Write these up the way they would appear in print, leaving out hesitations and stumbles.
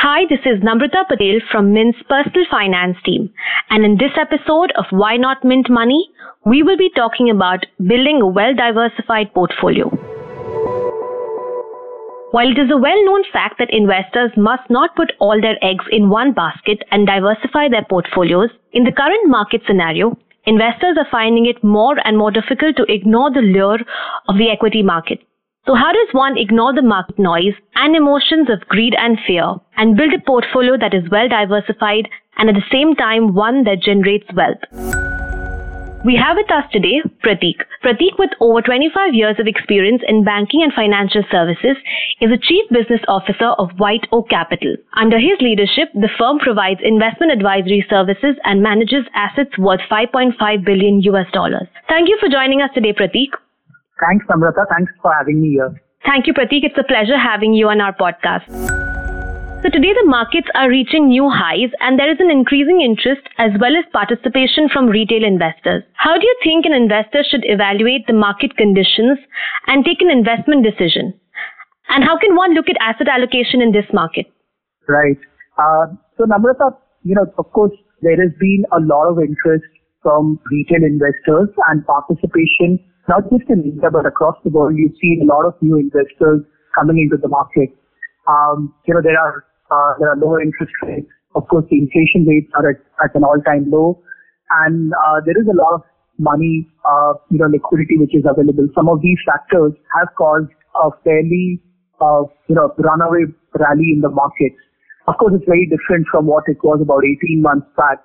Hi, this is Namrata Patel from Mint's personal finance team. And in this episode of Why Not Mint Money, we will be talking about building a well-diversified portfolio. While it is a well-known fact that investors must not put all their eggs in one basket and diversify their portfolios, in the current market scenario, investors are finding it more and more difficult to ignore the lure of the equity market. So how does one ignore the market noise and emotions of greed and fear and build a portfolio that is well-diversified and at the same time one that generates wealth? We have with us today Prateek. Prateek, with over 25 years of experience in banking and financial services, is the Chief Business Officer of White Oak Capital. Under his leadership, the firm provides investment advisory services and manages assets worth $5.5 billion. Thank you for joining us today, Prateek. Thanks, Namrata. Thanks for having me here. Thank you, Prateek. It's a pleasure having you on our podcast. So today the markets are reaching new highs and there is an increasing interest as well as participation from retail investors. How do you think an investor should evaluate the market conditions and take an investment decision? And how can one look at asset allocation in this market? Right. So Namrata, of course, there has been a lot of interest from retail investors and participation, not just in India, but across the world. You've seen a lot of new investors coming into the market. There are lower interest rates. Of course, the inflation rates are at an all-time low, and there is a lot of money, liquidity which is available. Some of these factors have caused a fairly, runaway rally in the markets. Of course, it's very different from what it was about 18 months back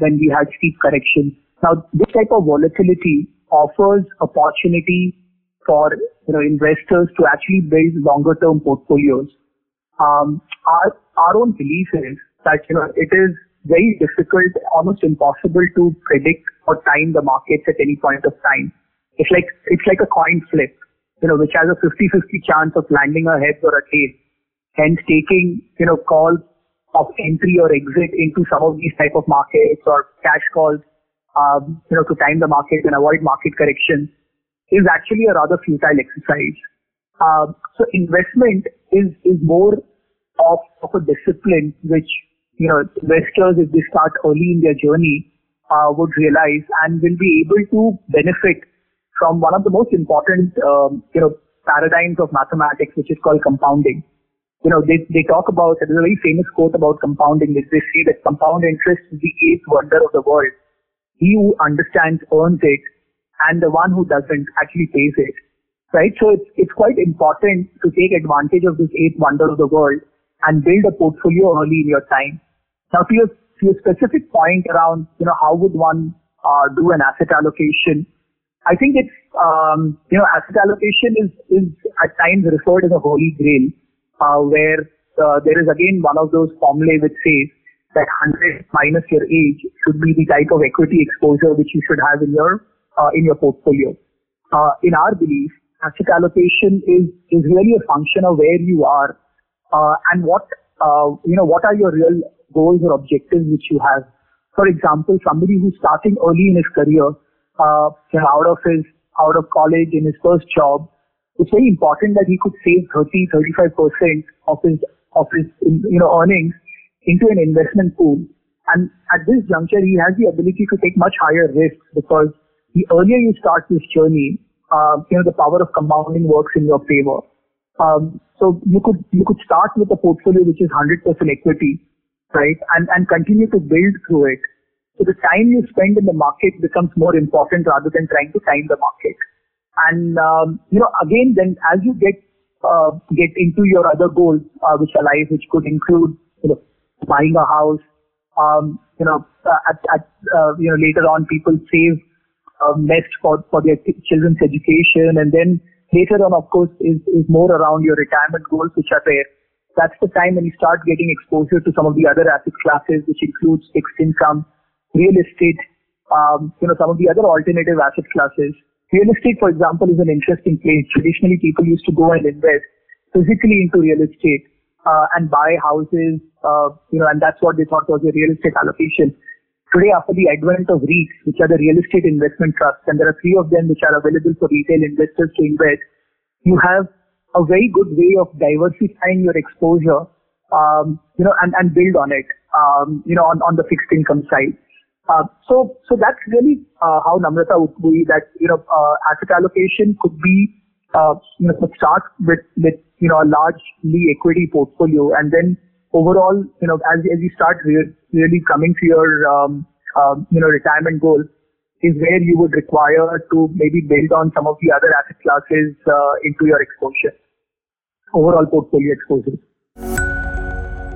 when we had steep corrections. Now, this type of volatility offers opportunity for investors to actually build longer-term portfolios. Our own belief is that, it is very difficult, almost impossible to predict or time the markets at any point of time. It's like a coin flip, which has a 50-50 chance of landing a heads or a tails. Hence taking, calls of entry or exit into some of these type of markets or cash calls, to time the market and avoid market corrections is actually a rather futile exercise. So investment is more of a discipline which, investors, if they start early in their journey, would realize and will be able to benefit from one of the most important, paradigms of mathematics, which is called compounding. They talk about, there's a very famous quote about compounding, which they say that compound interest is the eighth wonder of the world. He who understands earns it, and the one who doesn't actually pays it. Right, so it's quite important to take advantage of this eighth wonder of the world and build a portfolio early in your time. Now, to your specific point around, how would one do an asset allocation? I think it's asset allocation is at times referred as a holy grail, where there is again one of those formulae which says that 100 minus your age should be the type of equity exposure which you should have in your portfolio. In our belief, asset allocation is really a function of where you are and what are your real goals or objectives which you have. For example, somebody who's starting early in his career, out of college in his first job, it's very important that he could save 30-35% of his earnings into an investment pool. And at this juncture, he has the ability to take much higher risks because the earlier you start this journey, the power of compounding works in your favor. So you could start with a portfolio which is 100% equity, right? And continue to build through it. So the time you spend in the market becomes more important rather than trying to time the market. And, again, then as you get into your other goals, which could include, buying a house, later on people save left for their children's education. And then later on, of course, is more around your retirement goals, which are there. That's the time when you start getting exposure to some of the other asset classes, which includes fixed income, real estate, some of the other alternative asset classes. Real estate, for example, is an interesting place. Traditionally, people used to go and invest physically into real estate and buy houses, and that's what they thought was a real estate allocation. Today, after the advent of REITs, which are the real estate investment trusts, and there are 3 of them which are available for retail investors to invest, you have a very good way of diversifying your exposure, and build on it, on the fixed income side. So that's really how Namrata would be. That asset allocation could be start with a largely equity portfolio, and then overall as you start really coming to your retirement goals is where you would require to maybe build on some of the other asset classes into your exposure, overall portfolio exposure.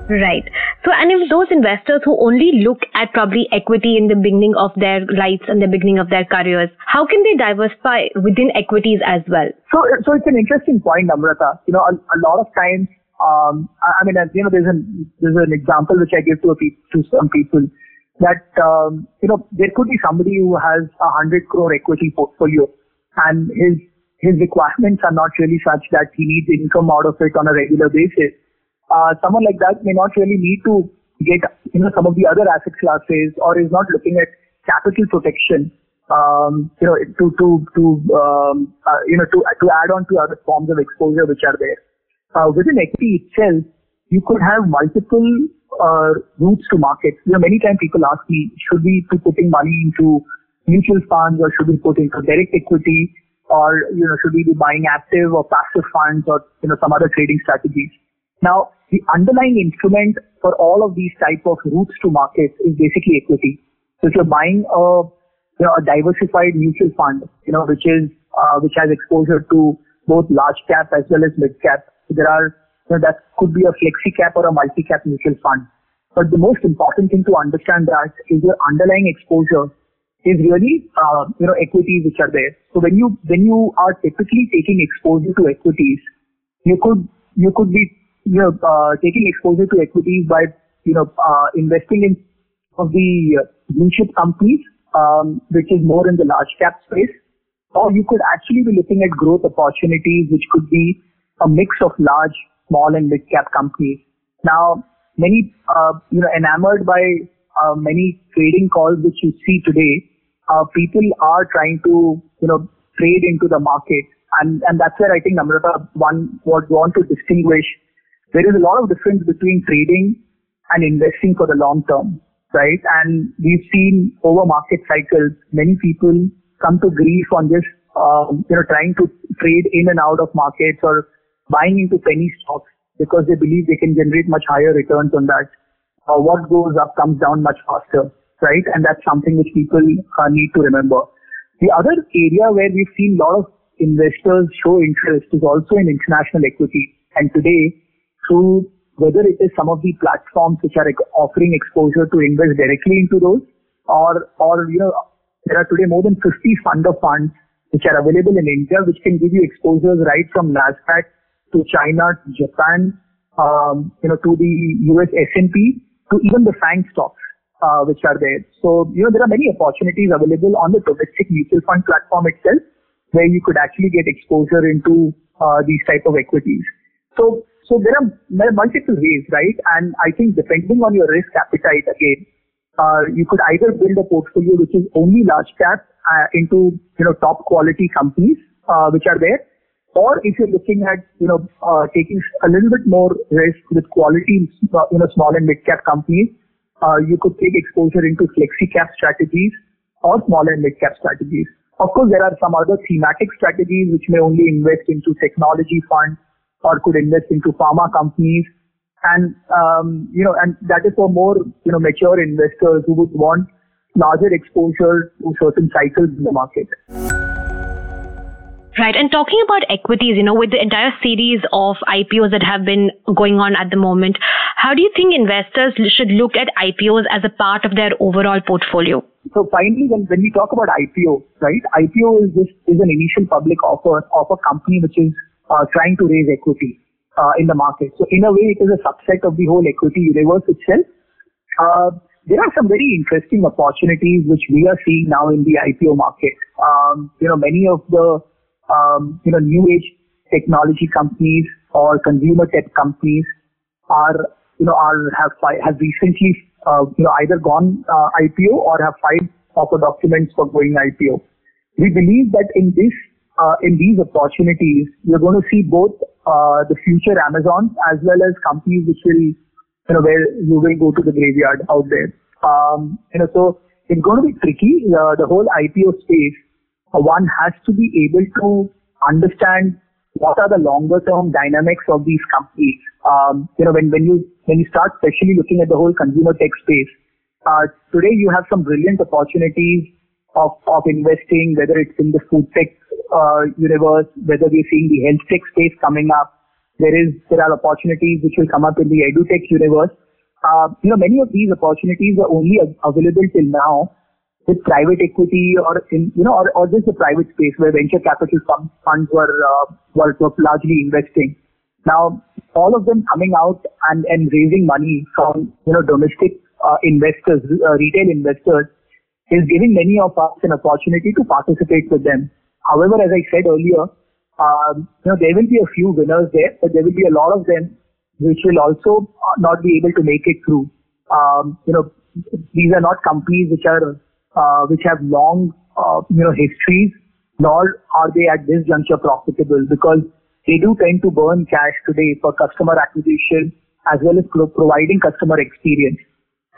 Right. So, and if those investors who only look at probably equity in the beginning of their lives and the beginning of their careers, how can they diversify within equities as well? So it's an interesting point, Namrata. A lot of times, there's an example which I give to some people that, there could be somebody who has 100 crore equity portfolio and his requirements are not really such that he needs income out of it on a regular basis. Someone like that may not really need to get, some of the other asset classes, or is not looking at capital protection, to add on to other forms of exposure which are there. Within equity itself, you could have multiple routes to markets. Many times people ask me, should we be putting money into mutual funds, or should we put into direct equity, or should we be buying active or passive funds, or some other trading strategies? Now, the underlying instrument for all of these type of routes to markets is basically equity. So if you're buying a diversified mutual fund, which has exposure to both large cap as well as mid cap, that could be a flexi cap or a multi cap mutual fund. But the most important thing to understand that is your underlying exposure is really equities which are there. So when you are typically taking exposure to equities, you could be taking exposure to equities by, investing in of the blue chip companies, which is more in the large cap space. Or you could actually be looking at growth opportunities, which could be a mix of large, small and mid cap companies. Now, many, enamored by many trading calls which you see today, people are trying to, trade into the market. And that's where I think Namrata one would want to distinguish. There is a lot of difference between trading and investing for the long term, right? And we've seen over market cycles, many people come to grief on this, trying to trade in and out of markets or buying into penny stocks because they believe they can generate much higher returns on that. What goes up comes down much faster, right? And that's something which people need to remember. The other area where we've seen a lot of investors show interest is also in international equity. And today, through whether it is some of the platforms which are offering exposure to invest directly into those, or there are today more than 50 fund of funds which are available in India, which can give you exposures right from NASDAQ to China, to Japan, to the US S&P, to even the FANG stocks, which are there. So, there are many opportunities available on the domestic mutual fund platform itself, where you could actually get exposure into these type of equities. So there are multiple ways, right? And I think depending on your risk appetite, again, you could either build a portfolio which is only large cap into top quality companies which are there, or if you're looking at taking a little bit more risk with quality small and mid cap companies, you could take exposure into flexi cap strategies or small and mid cap strategies. Of course, there are some other thematic strategies which may only invest into technology funds, or could invest into pharma companies, and that is for more mature investors who would want larger exposure to certain cycles in the market. Right, and talking about equities, with the entire series of IPOs that have been going on at the moment, how do you think investors should look at IPOs as a part of their overall portfolio? So finally, when we talk about IPO, right? IPO is an initial public offer of a company which is trying to raise equity in the market. So in a way, it is a subset of the whole equity universe itself. There are some very interesting opportunities which we are seeing now in the IPO market. Many of the new age technology companies or consumer tech companies have recently either gone IPO or have filed proper documents for going IPO. We believe that in these opportunities, we're going to see both the future Amazons as well as companies which will, where you will go to the graveyard out there. So it's going to be tricky. The whole IPO space, one has to be able to understand what are the longer term dynamics of these companies. When you start especially looking at the whole consumer tech space, today you have some brilliant opportunities of investing, whether it's in the food tech universe, whether we're seeing the health tech space coming up. There are opportunities which will come up in the edutech universe. Many of these opportunities are only available till now with private equity or just the private space where venture capital funds were largely investing. Now, all of them coming out and raising money from domestic investors, retail investors, is giving many of us an opportunity to participate with them. However, as I said earlier, there will be a few winners there, but there will be a lot of them which will also not be able to make it through. These are not companies which have long histories, nor are they at this juncture profitable, because they do tend to burn cash today for customer acquisition as well as providing customer experience.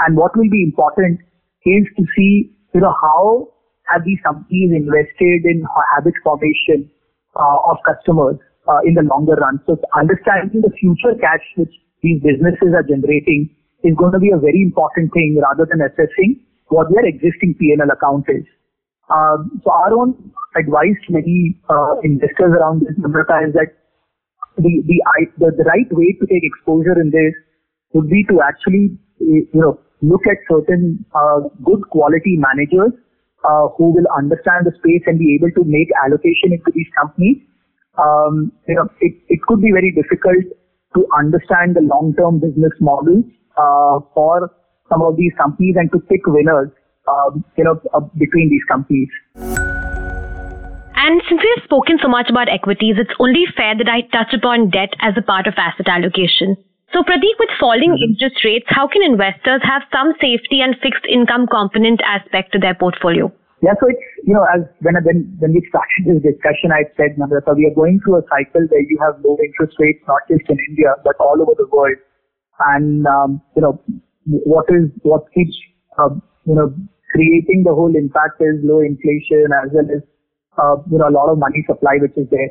And what will be important is to see how have these companies invested in habit formation of customers in the longer run. So understanding the future cash which these businesses are generating is going to be a very important thing rather than assessing what their existing PNL account is. So our own advice to many investors around this, Namrata, is that the right way to take exposure in this would be to actually look at certain good quality managers who will understand the space and be able to make allocation into these companies. It could be very difficult to understand the long-term business models for some of these companies and to pick winners between these companies. And since we've spoken so much about equities, it's only fair that I touch upon debt as a part of asset allocation. So Prateek, with falling interest rates, how can investors have some safety and fixed income component aspect to their portfolio? Yeah, so it's, when we started this discussion, I said, Namrata, we are going through a cycle where you have low interest rates, not just in India, but all over the world. And, what keeps, creating the whole impact is low inflation as well as, a lot of money supply which is there.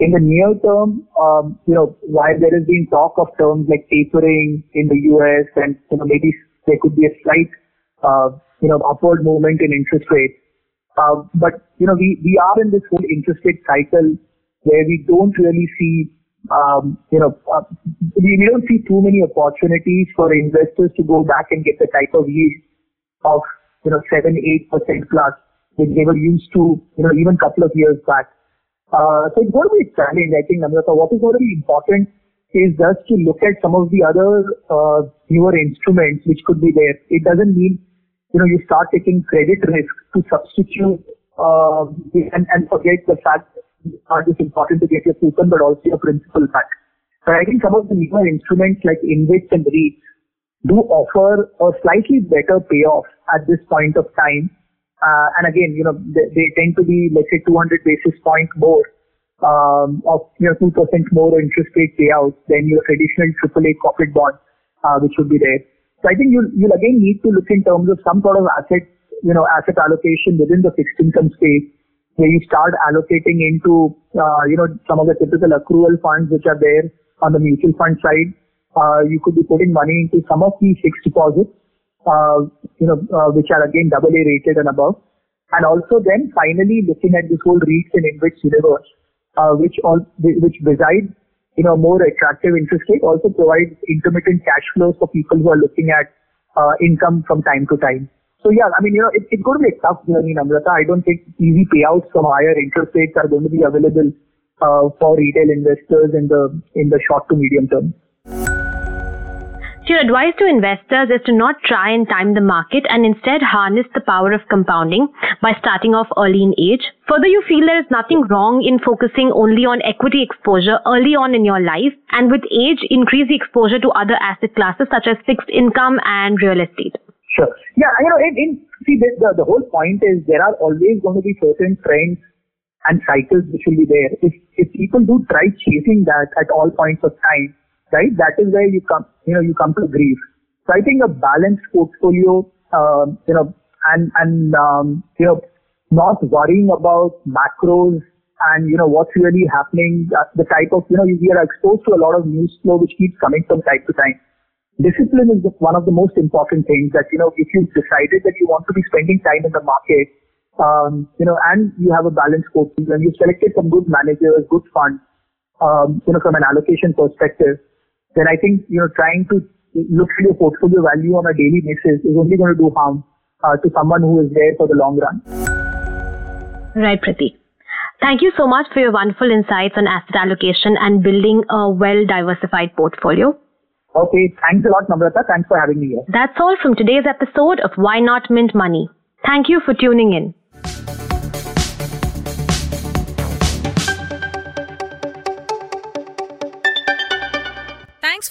In the near term, while there has been talk of terms like tapering in the US and, maybe there could be a slight, upward movement in interest rates. But we are in this whole interest rate cycle where we don't really see, we don't see too many opportunities for investors to go back and get the type of yield of, 7-8% plus which they were used to, even a couple of years back. So it's going to be a challenge, I think, Namrata. What is going to be important is just to look at some of the other newer instruments which could be there. It doesn't mean, you start taking credit risk to substitute and forget the fact that it's not just important to get your coupon but also your principal back. But I think some of the newer instruments like InvITs and REITs do offer a slightly better payoff at this point of time. And again, they tend to be, let's say, 200 basis points more, 2% more interest rate payouts than your traditional AAA corporate bond, which would be there. So I think you'll again need to look in terms of some sort of asset allocation within the fixed income space, where you start allocating into, some of the typical accrual funds which are there on the mutual fund side. You could be putting money into some of the fixed deposits, which are again AA rated and above. And also then finally looking at this whole REITs and InvITs universe, which besides, more attractive interest rate also provides intermittent cash flows for people who are looking at income from time to time. So yeah, I mean, you know, it's going to be a tough journey, Namrata. I don't think easy payouts from higher interest rates are going to be available for retail investors in the short to medium term. So your advice to investors is to not try and time the market and instead harness the power of compounding by starting off early in age. Further, you feel there is nothing wrong in focusing only on equity exposure early on in your life, and with age, increase the exposure to other asset classes such as fixed income and real estate. Sure. Yeah, you know, the whole point is there are always going to be certain trends and cycles which will be there. If people do try chasing that at all points of time, right, that is where you come to grief. So I think a balanced portfolio, not worrying about macros and, you know, what's really happening, the type of, you know, we are exposed to a lot of news flow which keeps coming from time to time. Discipline is one of the most important things that, you know, if you've decided that you want to be spending time in the market, and you have a balanced portfolio and you've selected some good managers, good funds, from an allocation perspective, then I think, you know, trying to look at your portfolio value on a daily basis is only going to do harm to someone who is there for the long run. Right, Prateek. Thank you so much for your wonderful insights on asset allocation and building a well-diversified portfolio. Okay, thanks a lot, Namrata. Thanks for having me here. That's all from today's episode of Why Not Mint Money. Thank you for tuning in. Thanks